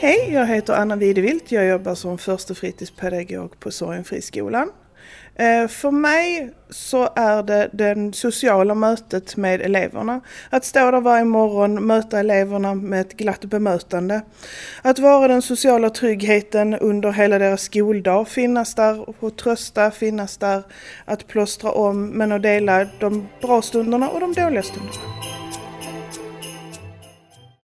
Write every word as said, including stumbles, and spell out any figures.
Hej, jag heter Anna Wiedevilt. Jag jobbar som första fritidspedagog på Sorgenfriskolan. För mig så är det det sociala mötet med eleverna. Att stå där varje morgon, möta eleverna med ett glatt bemötande. Att vara den sociala tryggheten under hela deras skoldag. Finnas där och trösta, finnas där att plåstra om, men att dela de bra stunderna och de dåliga stunderna.